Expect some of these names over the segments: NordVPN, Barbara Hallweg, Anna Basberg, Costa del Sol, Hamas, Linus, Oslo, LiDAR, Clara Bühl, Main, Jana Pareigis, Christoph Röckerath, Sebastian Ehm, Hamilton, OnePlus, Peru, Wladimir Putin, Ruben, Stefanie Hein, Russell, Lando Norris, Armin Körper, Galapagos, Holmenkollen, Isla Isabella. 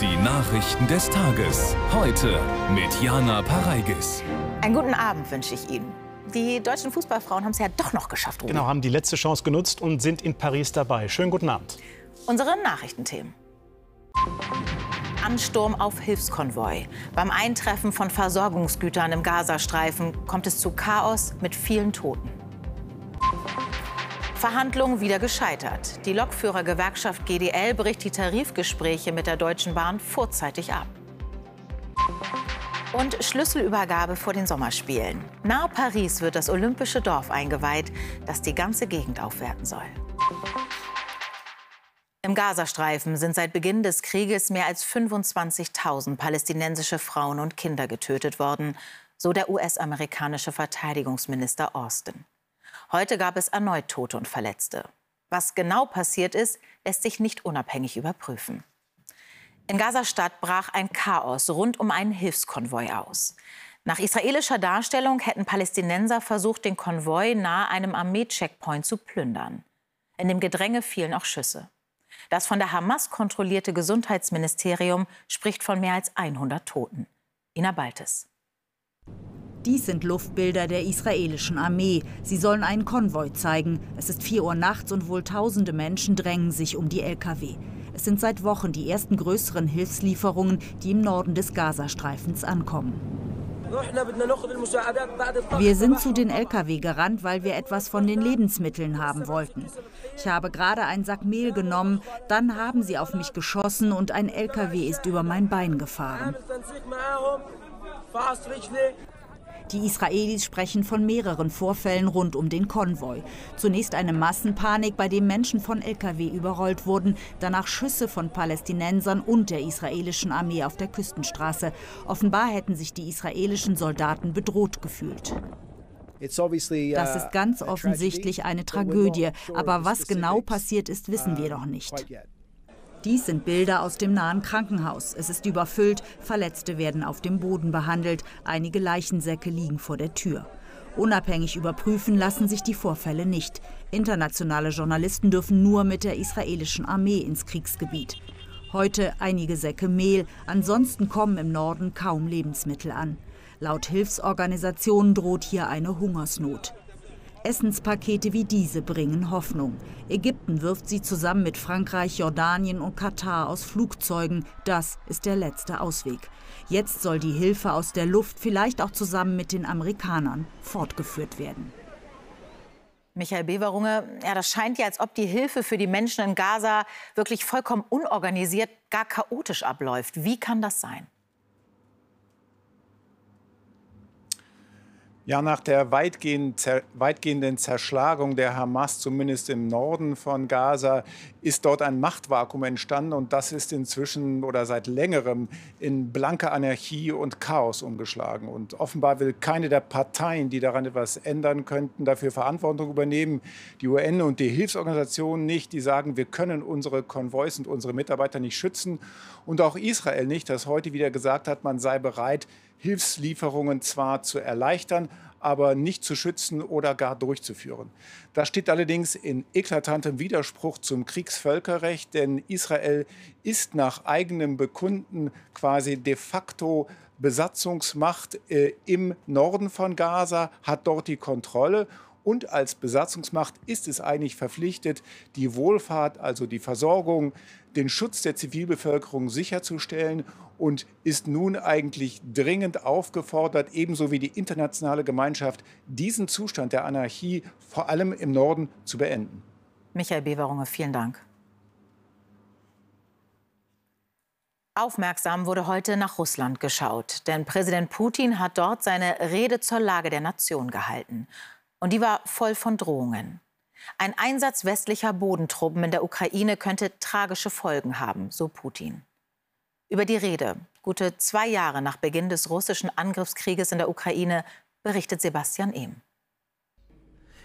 Die Nachrichten des Tages. Heute mit Jana Pareigis. Einen guten Abend wünsche ich Ihnen. Die deutschen Fußballfrauen haben es ja doch noch geschafft, Ruben. Genau, haben die letzte Chance genutzt und sind in Paris dabei. Schönen guten Abend. Unsere Nachrichtenthemen. Ansturm auf Hilfskonvoi. Beim Eintreffen von Versorgungsgütern im Gazastreifen kommt es zu Chaos mit vielen Toten. Verhandlungen wieder gescheitert. Die Lokführergewerkschaft GDL bricht die Tarifgespräche mit der Deutschen Bahn vorzeitig ab. Und Schlüsselübergabe vor den Sommerspielen. Nahe Paris wird das olympische Dorf eingeweiht, das die ganze Gegend aufwerten soll. Im Gazastreifen sind seit Beginn des Krieges mehr als 25.000 palästinensische Frauen und Kinder getötet worden, so der US-amerikanische Verteidigungsminister Austin. Heute gab es erneut Tote und Verletzte. Was genau passiert ist, lässt sich nicht unabhängig überprüfen. In Gaza-Stadt brach ein Chaos rund um einen Hilfskonvoi aus. Nach israelischer Darstellung hätten Palästinenser versucht, den Konvoi nahe einem Armee-Checkpoint zu plündern. In dem Gedränge fielen auch Schüsse. Das von der Hamas kontrollierte Gesundheitsministerium spricht von mehr als 100 Toten. Ina Baltes. Dies sind Luftbilder der israelischen Armee. Sie sollen einen Konvoi zeigen. Es ist 4 Uhr nachts und wohl tausende Menschen drängen sich um die LKW. Es sind seit Wochen die ersten größeren Hilfslieferungen, die im Norden des Gazastreifens ankommen. Wir sind zu den LKW gerannt, weil wir etwas von den Lebensmitteln haben wollten. Ich habe gerade einen Sack Mehl genommen, dann haben sie auf mich geschossen und ein LKW ist über mein Bein gefahren. Die Israelis sprechen von mehreren Vorfällen rund um den Konvoi. Zunächst eine Massenpanik, bei der Menschen von LKW überrollt wurden, danach Schüsse von Palästinensern und der israelischen Armee auf der Küstenstraße. Offenbar hätten sich die israelischen Soldaten bedroht gefühlt. Das ist ganz offensichtlich eine Tragödie, aber was genau passiert ist, wissen wir noch nicht. Dies sind Bilder aus dem nahen Krankenhaus. Es ist überfüllt, Verletzte werden auf dem Boden behandelt, einige Leichensäcke liegen vor der Tür. Unabhängig überprüfen lassen sich die Vorfälle nicht. Internationale Journalisten dürfen nur mit der israelischen Armee ins Kriegsgebiet. Heute einige Säcke Mehl, ansonsten kommen im Norden kaum Lebensmittel an. Laut Hilfsorganisationen droht hier eine Hungersnot. Essenspakete wie diese bringen Hoffnung. Ägypten wirft sie zusammen mit Frankreich, Jordanien und Katar aus Flugzeugen. Das ist der letzte Ausweg. Jetzt soll die Hilfe aus der Luft, vielleicht auch zusammen mit den Amerikanern, fortgeführt werden. Michael Bewerunge, ja, das scheint ja, als ob die Hilfe für die Menschen in Gaza wirklich vollkommen unorganisiert, gar chaotisch abläuft. Wie kann das sein? Ja, nach der weitgehenden Zerschlagung der Hamas, zumindest im Norden von Gaza, ist dort ein Machtvakuum entstanden. Und das ist inzwischen oder seit längerem in blanke Anarchie und Chaos umgeschlagen. Und offenbar will keine der Parteien, die daran etwas ändern könnten, dafür Verantwortung übernehmen. Die UN und die Hilfsorganisationen nicht, die sagen, wir können unsere Konvois und unsere Mitarbeiter nicht schützen. Und auch Israel nicht, das heute wieder gesagt hat, man sei bereit, Hilfslieferungen zwar zu erleichtern, aber nicht zu schützen oder gar durchzuführen. Das steht allerdings in eklatantem Widerspruch zum Kriegsvölkerrecht, denn Israel ist nach eigenem Bekunden quasi de facto Besatzungsmacht im Norden von Gaza, hat dort die Kontrolle. Und als Besatzungsmacht ist es eigentlich verpflichtet, die Wohlfahrt, also die Versorgung, den Schutz der Zivilbevölkerung sicherzustellen und ist nun eigentlich dringend aufgefordert, ebenso wie die internationale Gemeinschaft, diesen Zustand der Anarchie vor allem im Norden zu beenden. Michael Bewerunge, vielen Dank. Aufmerksam wurde heute nach Russland geschaut, denn Präsident Putin hat dort seine Rede zur Lage der Nation gehalten. Und die war voll von Drohungen. Ein Einsatz westlicher Bodentruppen in der Ukraine könnte tragische Folgen haben, so Putin. Über die Rede, gute 2 Jahre nach Beginn des russischen Angriffskrieges in der Ukraine, berichtet Sebastian Ehm.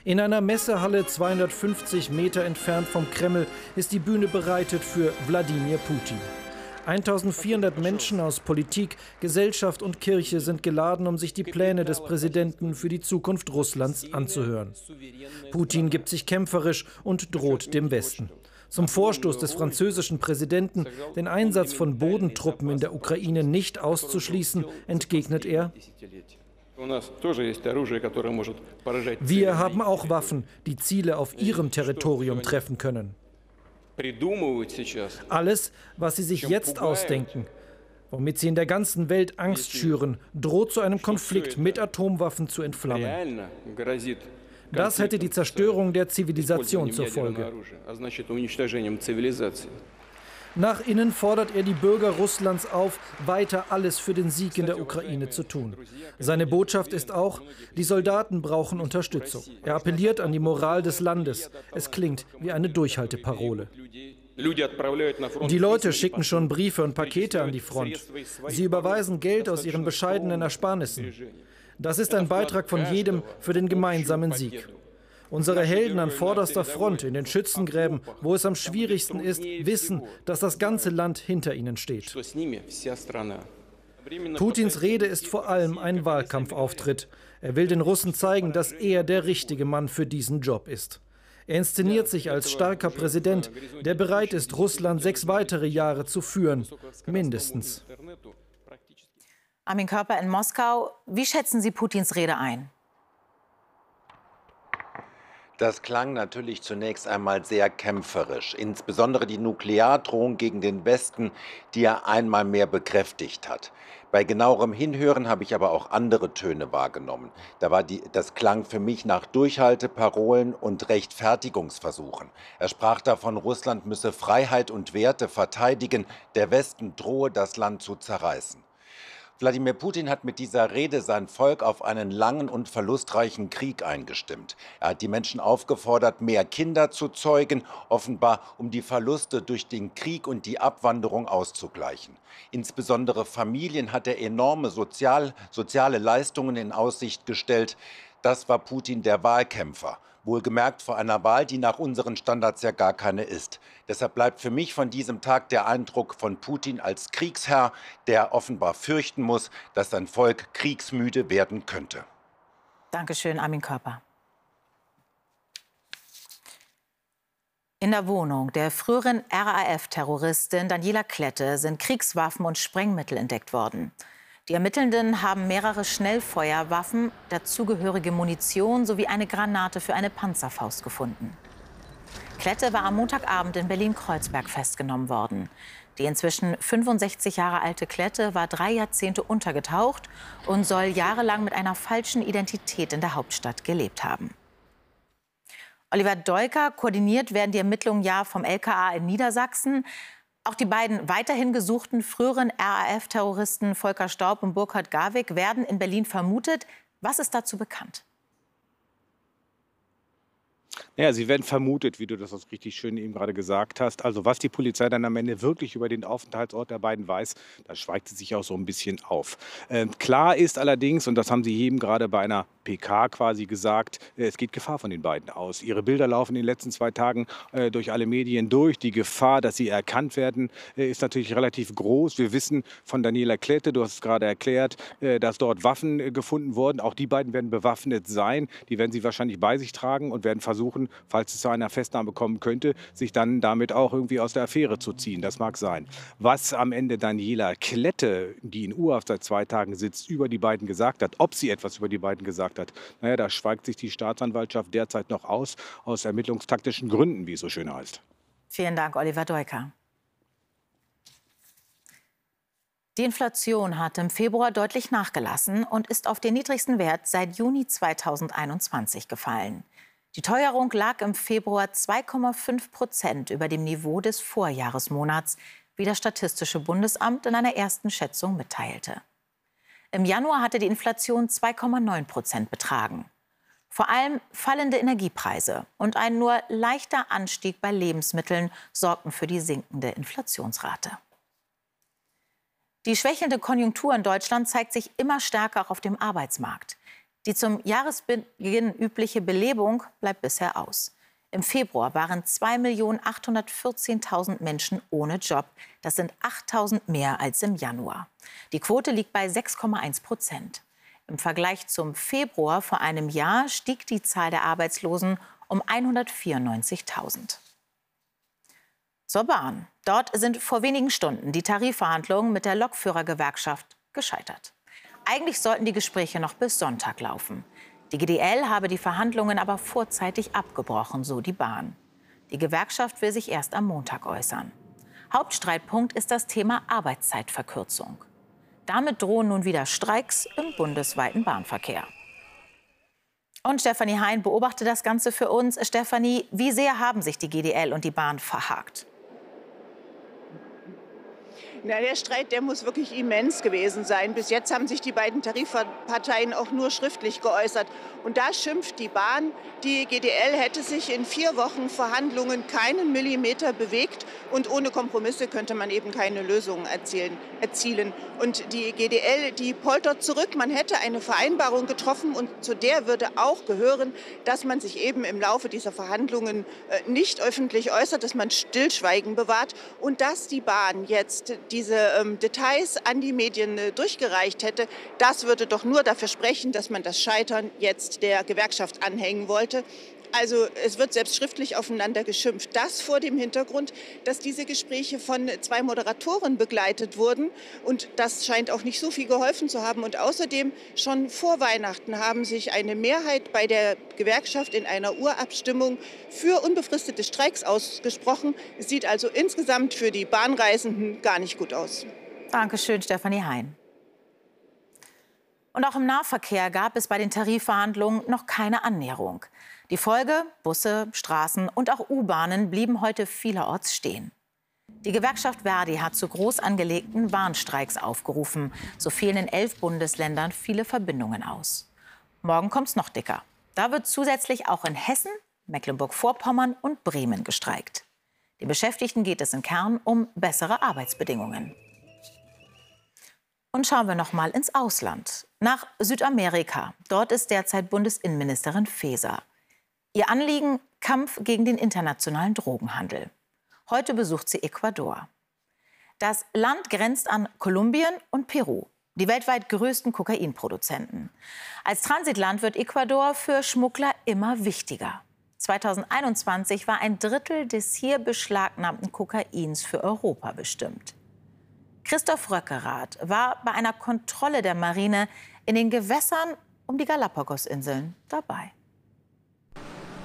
In einer Messehalle 250 Meter entfernt vom Kreml ist die Bühne bereitet für Wladimir Putin. 1400 Menschen aus Politik, Gesellschaft und Kirche sind geladen, um sich die Pläne des Präsidenten für die Zukunft Russlands anzuhören. Putin gibt sich kämpferisch und droht dem Westen. zum Vorstoß des französischen Präsidenten, den Einsatz von Bodentruppen in der Ukraine nicht auszuschließen, entgegnet er: Wir haben auch Waffen, die Ziele auf ihrem Territorium treffen können. Alles, was sie sich jetzt ausdenken, womit sie in der ganzen Welt Angst schüren, droht zu einem Konflikt mit Atomwaffen zu entflammen. Das hätte die Zerstörung der Zivilisation zur Folge. Nach innen fordert er die Bürger Russlands auf, weiter alles für den Sieg in der Ukraine zu tun. Seine Botschaft ist auch, die Soldaten brauchen Unterstützung. Er appelliert an die Moral des Landes. Es klingt wie eine Durchhalteparole. Die Leute schicken schon Briefe und Pakete an die Front. Sie überweisen Geld aus ihren bescheidenen Ersparnissen. Das ist ein Beitrag von jedem für den gemeinsamen Sieg. Unsere Helden an vorderster Front, in den Schützengräben, wo es am schwierigsten ist, wissen, dass das ganze Land hinter ihnen steht. Putins Rede ist vor allem ein Wahlkampfauftritt. Er will den Russen zeigen, dass er der richtige Mann für diesen Job ist. Er inszeniert sich als starker Präsident, der bereit ist, Russland 6 weitere Jahre zu führen, mindestens. Armin Körper in Moskau. Wie schätzen Sie Putins Rede ein? Das klang natürlich zunächst einmal sehr kämpferisch, insbesondere die Nukleardrohung gegen den Westen, die er einmal mehr bekräftigt hat. Bei genauerem Hinhören habe ich aber auch andere Töne wahrgenommen. Das klang für mich nach Durchhalteparolen und Rechtfertigungsversuchen. Er sprach davon, Russland müsse Freiheit und Werte verteidigen, der Westen drohe, das Land zu zerreißen. Wladimir Putin hat mit dieser Rede sein Volk auf einen langen und verlustreichen Krieg eingestimmt. Er hat die Menschen aufgefordert, mehr Kinder zu zeugen, offenbar um die Verluste durch den Krieg und die Abwanderung auszugleichen. Insbesondere Familien hat er enorme soziale Leistungen in Aussicht gestellt. Das war Putin der Wahlkämpfer. Wohlgemerkt vor einer Wahl, die nach unseren Standards ja gar keine ist. Deshalb bleibt für mich von diesem Tag der Eindruck von Putin als Kriegsherr, der offenbar fürchten muss, dass sein Volk kriegsmüde werden könnte. Dankeschön, Armin Körper. In der Wohnung der früheren RAF-Terroristin Daniela Klette sind Kriegswaffen und Sprengmittel entdeckt worden. Die Ermittelnden haben mehrere Schnellfeuerwaffen, dazugehörige Munition sowie eine Granate für eine Panzerfaust gefunden. Klette war am Montagabend in Berlin-Kreuzberg festgenommen worden. Die inzwischen 65 Jahre alte Klette war 3 Jahrzehnte untergetaucht und soll jahrelang mit einer falschen Identität in der Hauptstadt gelebt haben. Oliver Deuker, koordiniert werden die Ermittlungen ja vom LKA in Niedersachsen. Auch die beiden weiterhin gesuchten früheren RAF-Terroristen Volker Staub und Burkhard Garwig werden in Berlin vermutet. Was ist dazu bekannt? Naja, sie werden vermutet, wie du das auch richtig schön eben gerade gesagt hast. Also was die Polizei dann am Ende wirklich über den Aufenthaltsort der beiden weiß, da schweigt sie sich auch so ein bisschen auf. Klar ist allerdings, und das haben sie eben gerade bei einer PK quasi gesagt, es geht Gefahr von den beiden aus. Ihre Bilder laufen in den letzten 2 Tagen durch alle Medien durch. Die Gefahr, dass sie erkannt werden, ist natürlich relativ groß. Wir wissen von Daniela Klette, du hast es gerade erklärt, dass dort Waffen gefunden wurden. Auch die beiden werden bewaffnet sein. Die werden sie wahrscheinlich bei sich tragen und werden versuchen, falls es zu einer Festnahme kommen könnte, sich dann damit auch irgendwie aus der Affäre zu ziehen. Das mag sein. Was am Ende Daniela Klette, die in U-Haft seit 2 Tagen sitzt, über die beiden gesagt hat, ob sie etwas über die beiden gesagt hat, naja, da schweigt sich die Staatsanwaltschaft derzeit noch aus ermittlungstaktischen Gründen, wie es so schön heißt. Vielen Dank, Oliver Deuker. Die Inflation hat im Februar deutlich nachgelassen und ist auf den niedrigsten Wert seit Juni 2021 gefallen. Die Teuerung lag im Februar 2,5% über dem Niveau des Vorjahresmonats, wie das Statistische Bundesamt in einer ersten Schätzung mitteilte. Im Januar hatte die Inflation 2,9% betragen. Vor allem fallende Energiepreise und ein nur leichter Anstieg bei Lebensmitteln sorgten für die sinkende Inflationsrate. Die schwächelnde Konjunktur in Deutschland zeigt sich immer stärker auch auf dem Arbeitsmarkt. Die zum Jahresbeginn übliche Belebung bleibt bisher aus. Im Februar waren 2.814.000 Menschen ohne Job. Das sind 8.000 mehr als im Januar. Die Quote liegt bei 6,1%. Im Vergleich zum Februar vor einem Jahr stieg die Zahl der Arbeitslosen um 194.000. zur Bahn. Dort sind vor wenigen Stunden die Tarifverhandlungen mit der Lokführergewerkschaft gescheitert. Eigentlich sollten die Gespräche noch bis Sonntag laufen. Die GDL habe die Verhandlungen aber vorzeitig abgebrochen, so die Bahn. Die Gewerkschaft will sich erst am Montag äußern. Hauptstreitpunkt ist das Thema Arbeitszeitverkürzung. Damit drohen nun wieder Streiks im bundesweiten Bahnverkehr. Und Stefanie Hein beobachtet das Ganze für uns. Stefanie, wie sehr haben sich die GDL und die Bahn verhakt? Na, der Streit, der muss wirklich immens gewesen sein. Bis jetzt haben sich die beiden Tarifparteien auch nur schriftlich geäußert. Und da schimpft die Bahn, die GDL hätte sich in 4 Wochen Verhandlungen keinen Millimeter bewegt. Und ohne Kompromisse könnte man eben keine Lösungen erzielen. Und die GDL, die poltert zurück. Man hätte eine Vereinbarung getroffen und zu der würde auch gehören, dass man sich eben im Laufe dieser Verhandlungen nicht öffentlich äußert, dass man Stillschweigen bewahrt und dass die Bahn jetzt diese Details an die Medien durchgereicht hätte, das würde doch nur dafür sprechen, dass man das Scheitern jetzt der Gewerkschaft anhängen wollte. Also es wird selbst schriftlich aufeinander geschimpft. Das vor dem Hintergrund, dass diese Gespräche von 2 Moderatoren begleitet wurden. Und das scheint auch nicht so viel geholfen zu haben. Und außerdem schon vor Weihnachten haben sich eine Mehrheit bei der Gewerkschaft in einer Urabstimmung für unbefristete Streiks ausgesprochen. Es sieht also insgesamt für die Bahnreisenden gar nicht gut aus. Dankeschön, Stefanie Hein. Und auch im Nahverkehr gab es bei den Tarifverhandlungen noch keine Annäherung. Die Folge, Busse, Straßen und auch U-Bahnen blieben heute vielerorts stehen. Die Gewerkschaft Verdi hat zu groß angelegten Warnstreiks aufgerufen. So fielen in 11 Bundesländern viele Verbindungen aus. Morgen kommt's noch dicker. Da wird zusätzlich auch in Hessen, Mecklenburg-Vorpommern und Bremen gestreikt. Den Beschäftigten geht es im Kern um bessere Arbeitsbedingungen. Und schauen wir noch mal ins Ausland. Nach Südamerika. Dort ist derzeit Bundesinnenministerin Faeser. Ihr Anliegen: Kampf gegen den internationalen Drogenhandel. Heute besucht sie Ecuador. Das Land grenzt an Kolumbien und Peru, die weltweit größten Kokainproduzenten. Als Transitland wird Ecuador für Schmuggler immer wichtiger. 2021 war 1/3 des hier beschlagnahmten Kokains für Europa bestimmt. Christoph Röckerath war bei einer Kontrolle der Marine in den Gewässern um die Galapagos-Inseln dabei.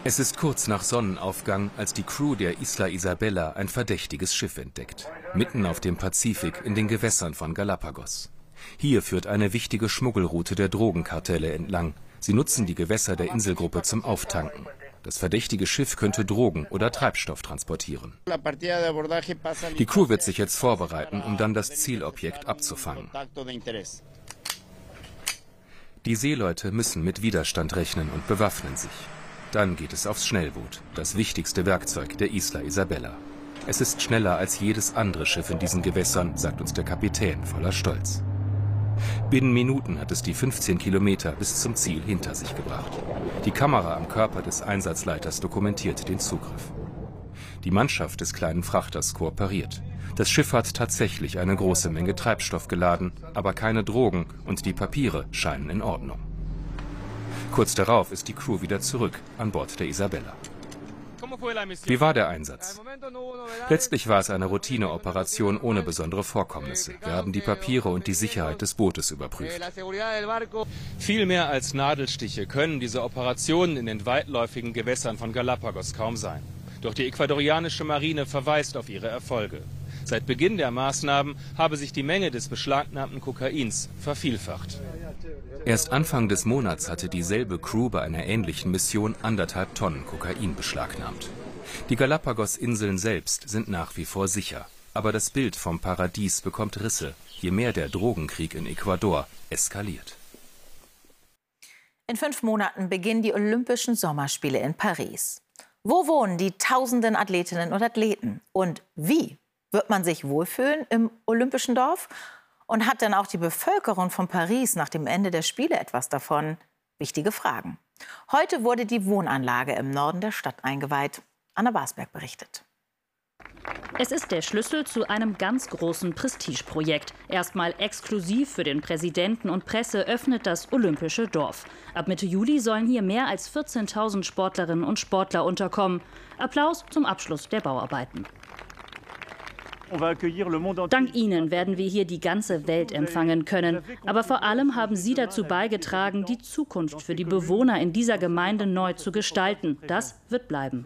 Es ist kurz nach Sonnenaufgang, als die Crew der Isla Isabella ein verdächtiges Schiff entdeckt. Mitten auf dem Pazifik in den Gewässern von Galapagos. Hier führt eine wichtige Schmuggelroute der Drogenkartelle entlang. Sie nutzen die Gewässer der Inselgruppe zum Auftanken. Das verdächtige Schiff könnte Drogen oder Treibstoff transportieren. Die Crew wird sich jetzt vorbereiten, um dann das Zielobjekt abzufangen. Die Seeleute müssen mit Widerstand rechnen und bewaffnen sich. Dann geht es aufs Schnellboot, das wichtigste Werkzeug der Isla Isabella. Es ist schneller als jedes andere Schiff in diesen Gewässern, sagt uns der Kapitän voller Stolz. Binnen Minuten hat es die 15 Kilometer bis zum Ziel hinter sich gebracht. Die Kamera am Körper des Einsatzleiters dokumentiert den Zugriff. Die Mannschaft des kleinen Frachters kooperiert. Das Schiff hat tatsächlich eine große Menge Treibstoff geladen, aber keine Drogen und die Papiere scheinen in Ordnung. Kurz darauf ist die Crew wieder zurück an Bord der Isabella. Wie war der Einsatz? Letztlich war es eine Routineoperation ohne besondere Vorkommnisse. Wir haben die Papiere und die Sicherheit des Bootes überprüft. Viel mehr als Nadelstiche können diese Operationen in den weitläufigen Gewässern von Galapagos kaum sein. Doch die ecuadorianische Marine verweist auf ihre Erfolge. Seit Beginn der Maßnahmen habe sich die Menge des beschlagnahmten Kokains vervielfacht. Erst Anfang des Monats hatte dieselbe Crew bei einer ähnlichen Mission 1,5 Tonnen Kokain beschlagnahmt. Die Galapagos-Inseln selbst sind nach wie vor sicher. Aber das Bild vom Paradies bekommt Risse, je mehr der Drogenkrieg in Ecuador eskaliert. In 5 Monaten beginnen die Olympischen Sommerspiele in Paris. Wo wohnen die tausenden Athletinnen und Athleten? Und wie wird man sich wohlfühlen im olympischen Dorf? Und hat denn auch die Bevölkerung von Paris nach dem Ende der Spiele etwas davon? Wichtige Fragen. Heute wurde die Wohnanlage im Norden der Stadt eingeweiht. Anna Basberg berichtet. Es ist der Schlüssel zu einem ganz großen Prestigeprojekt. Erstmal exklusiv für den Präsidenten und Presse öffnet das Olympische Dorf. Ab Mitte Juli sollen hier mehr als 14.000 Sportlerinnen und Sportler unterkommen. Applaus zum Abschluss der Bauarbeiten. Dank Ihnen werden wir hier die ganze Welt empfangen können. Aber vor allem haben Sie dazu beigetragen, die Zukunft für die Bewohner in dieser Gemeinde neu zu gestalten. Das wird bleiben.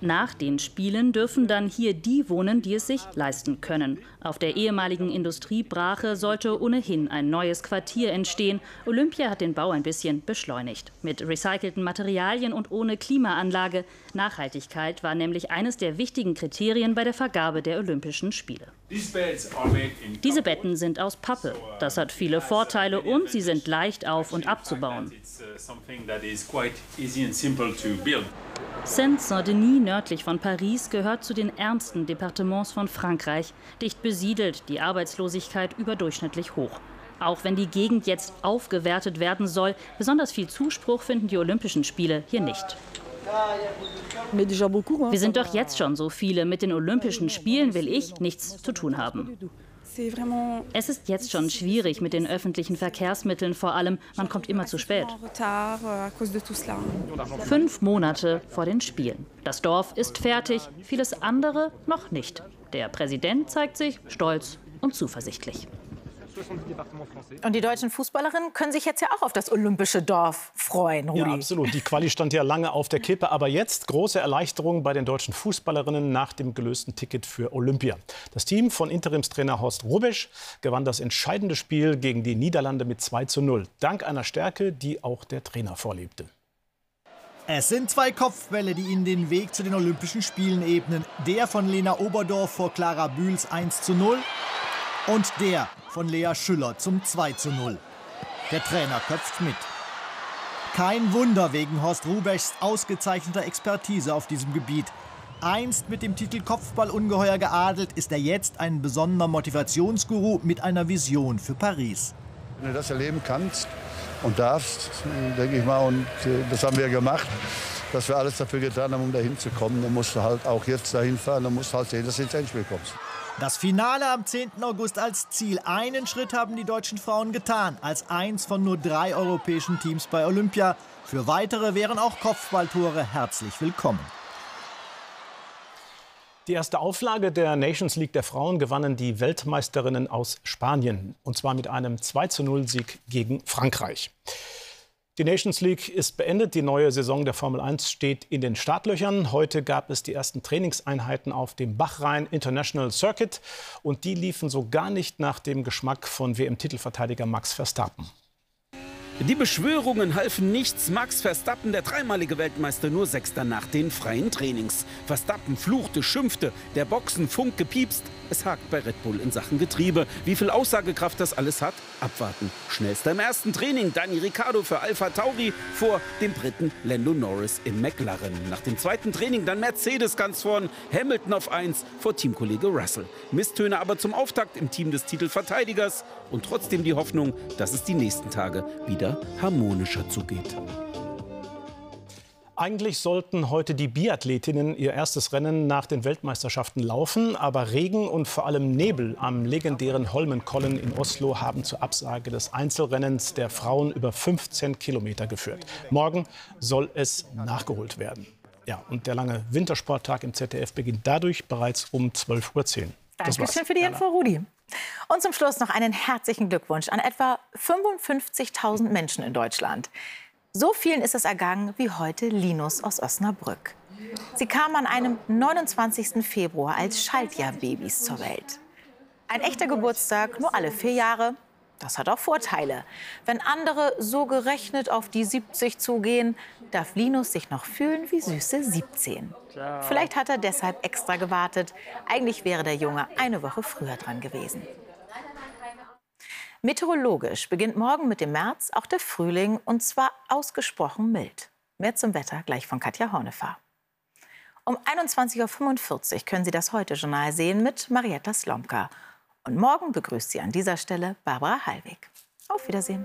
Nach den Spielen dürfen dann hier die wohnen, die es sich leisten können. Auf der ehemaligen Industriebrache sollte ohnehin ein neues Quartier entstehen. Olympia hat den Bau ein bisschen beschleunigt. Mit recycelten Materialien und ohne Klimaanlage. Nachhaltigkeit war nämlich eines der wichtigen Kriterien bei der Vergabe der Olympischen Spiele. Diese Betten sind aus Pappe. Das hat viele Vorteile und sie sind leicht auf- und abzubauen. Saint-Denis, nördlich von Paris, gehört zu den ärmsten Departements von Frankreich. Dicht besiedelt, die Arbeitslosigkeit überdurchschnittlich hoch. Auch wenn die Gegend jetzt aufgewertet werden soll, besonders viel Zuspruch finden die Olympischen Spiele hier nicht. Wir sind doch jetzt schon so viele. Mit den Olympischen Spielen will ich nichts zu tun haben. Es ist jetzt schon schwierig mit den öffentlichen Verkehrsmitteln vor allem. Man kommt immer zu spät. 5 Monate vor den Spielen. Das Dorf ist fertig, vieles andere noch nicht. Der Präsident zeigt sich stolz und zuversichtlich. Und die deutschen Fußballerinnen können sich jetzt ja auch auf das olympische Dorf freuen, Rudi. Ja, absolut. Die Quali stand ja lange auf der Kippe. Aber jetzt große Erleichterung bei den deutschen Fußballerinnen nach dem gelösten Ticket für Olympia. Das Team von Interimstrainer Horst Rubisch gewann das entscheidende Spiel gegen die Niederlande mit 2:0. Dank einer Stärke, die auch der Trainer vorlebte. Es sind 2 Kopfbälle, die ihnen den Weg zu den Olympischen Spielen ebnen. Der von Lena Oberdorf vor Clara Bühls 1:0. Und der von Lea Schüller zum 2:0. Der Trainer köpft mit. Kein Wunder wegen Horst Rubischs ausgezeichneter Expertise auf diesem Gebiet. Einst mit dem Titel Kopfballungeheuer geadelt, ist er jetzt ein besonderer Motivationsguru mit einer Vision für Paris. Wenn du das erleben kannst und darfst, denke ich mal, und das haben wir gemacht, dass wir alles dafür getan haben, um dahin zu kommen, dann musst du halt auch jetzt dahin fahren, dann musst du halt sehen, dass du ins Endspiel kommst. Das Finale am 10. August als Ziel. Einen Schritt haben die deutschen Frauen getan, als eins von nur 3 europäischen Teams bei Olympia. Für weitere wären auch Kopfballtore herzlich willkommen. Die erste Auflage der Nations League der Frauen gewannen die Weltmeisterinnen aus Spanien. Und zwar mit einem 2:0-Sieg gegen Frankreich. Die Nations League ist beendet. Die neue Saison der Formel 1 steht in den Startlöchern. Heute gab es die ersten Trainingseinheiten auf dem Bahrain International Circuit. Und die liefen so gar nicht nach dem Geschmack von WM-Titelverteidiger Max Verstappen. Die Beschwörungen halfen nichts. Max Verstappen, der dreimalige Weltmeister, nur 6. nach den freien Trainings. Verstappen fluchte, schimpfte, der Boxenfunk gepiepst. Es hakt bei Red Bull in Sachen Getriebe. Wie viel Aussagekraft das alles hat? Abwarten. Schnellster im ersten Training. Dani Ricciardo für Alpha Tauri vor dem Briten Lando Norris im McLaren. Nach dem zweiten Training dann Mercedes ganz vorn. Hamilton auf 1 vor Teamkollege Russell. Misstöne aber zum Auftakt im Team des Titelverteidigers. Und trotzdem die Hoffnung, dass es die nächsten Tage wieder harmonischer zugeht. Eigentlich sollten heute die Biathletinnen ihr erstes Rennen nach den Weltmeisterschaften laufen. Aber Regen und vor allem Nebel am legendären Holmenkollen in Oslo haben zur Absage des Einzelrennens der Frauen über 15 Kilometer geführt. Morgen soll es nachgeholt werden. Ja, und der lange Wintersporttag im ZDF beginnt dadurch bereits um 12:10 Uhr. Dankeschön für die Info, Rudi. Und zum Schluss noch einen herzlichen Glückwunsch an etwa 55.000 Menschen in Deutschland. So vielen ist es ergangen wie heute Linus aus Osnabrück. Sie kamen an einem 29. Februar als Schaltjahrbabys zur Welt. Ein echter Geburtstag nur alle 4 Jahre. Das hat auch Vorteile. Wenn andere so gerechnet auf die 70 zugehen, darf Linus sich noch fühlen wie süße 17. Vielleicht hat er deshalb extra gewartet. Eigentlich wäre der Junge eine Woche früher dran gewesen. Meteorologisch beginnt morgen mit dem März auch der Frühling, und zwar ausgesprochen mild. Mehr zum Wetter gleich von Katja Hornefahr. Um 21:45 Uhr können Sie das Heute-Journal sehen mit Marietta Slomka. Und morgen begrüßt Sie an dieser Stelle Barbara Hallweg. Auf Wiedersehen.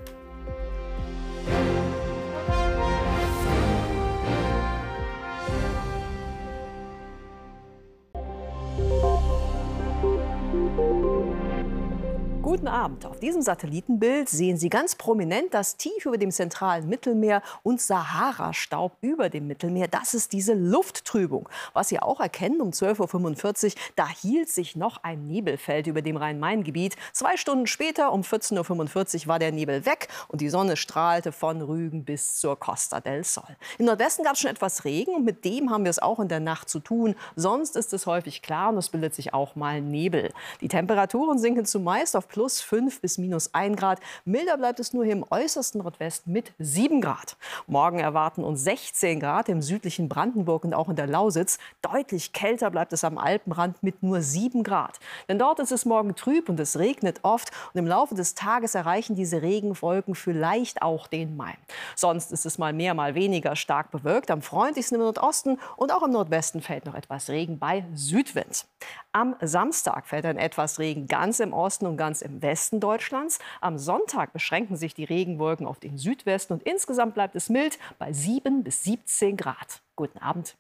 Guten Abend. Auf diesem Satellitenbild sehen Sie ganz prominent, dass tief über dem zentralen Mittelmeer und Sahara-Staub über dem Mittelmeer, das ist diese Lufttrübung. Was Sie auch erkennen, um 12:45 Uhr, da hielt sich noch ein Nebelfeld über dem Rhein-Main-Gebiet. 2 Stunden später, um 14:45 Uhr, war der Nebel weg und die Sonne strahlte von Rügen bis zur Costa del Sol. Im Nordwesten gab es schon etwas Regen und mit dem haben wir es auch in der Nacht zu tun. Sonst ist es häufig klar und es bildet sich auch mal Nebel. Die Temperaturen sinken zumeist auf +5 bis -1 Grad. Milder bleibt es nur hier im äußersten Nordwesten mit 7 Grad. Morgen erwarten uns 16 Grad im südlichen Brandenburg und auch in der Lausitz. Deutlich kälter bleibt es am Alpenrand mit nur 7 Grad. Denn dort ist es morgen trüb und es regnet oft. Und im Laufe des Tages erreichen diese Regenwolken vielleicht auch den Main. Sonst ist es mal mehr, mal weniger stark bewölkt. Am freundlichsten im Nordosten und auch im Nordwesten fällt noch etwas Regen bei Südwind. Am Samstag fällt dann etwas Regen ganz im Osten und ganz im Westen Deutschlands. Am Sonntag beschränken sich die Regenwolken auf den Südwesten und insgesamt bleibt es mild bei 7 bis 17 Grad. Guten Abend.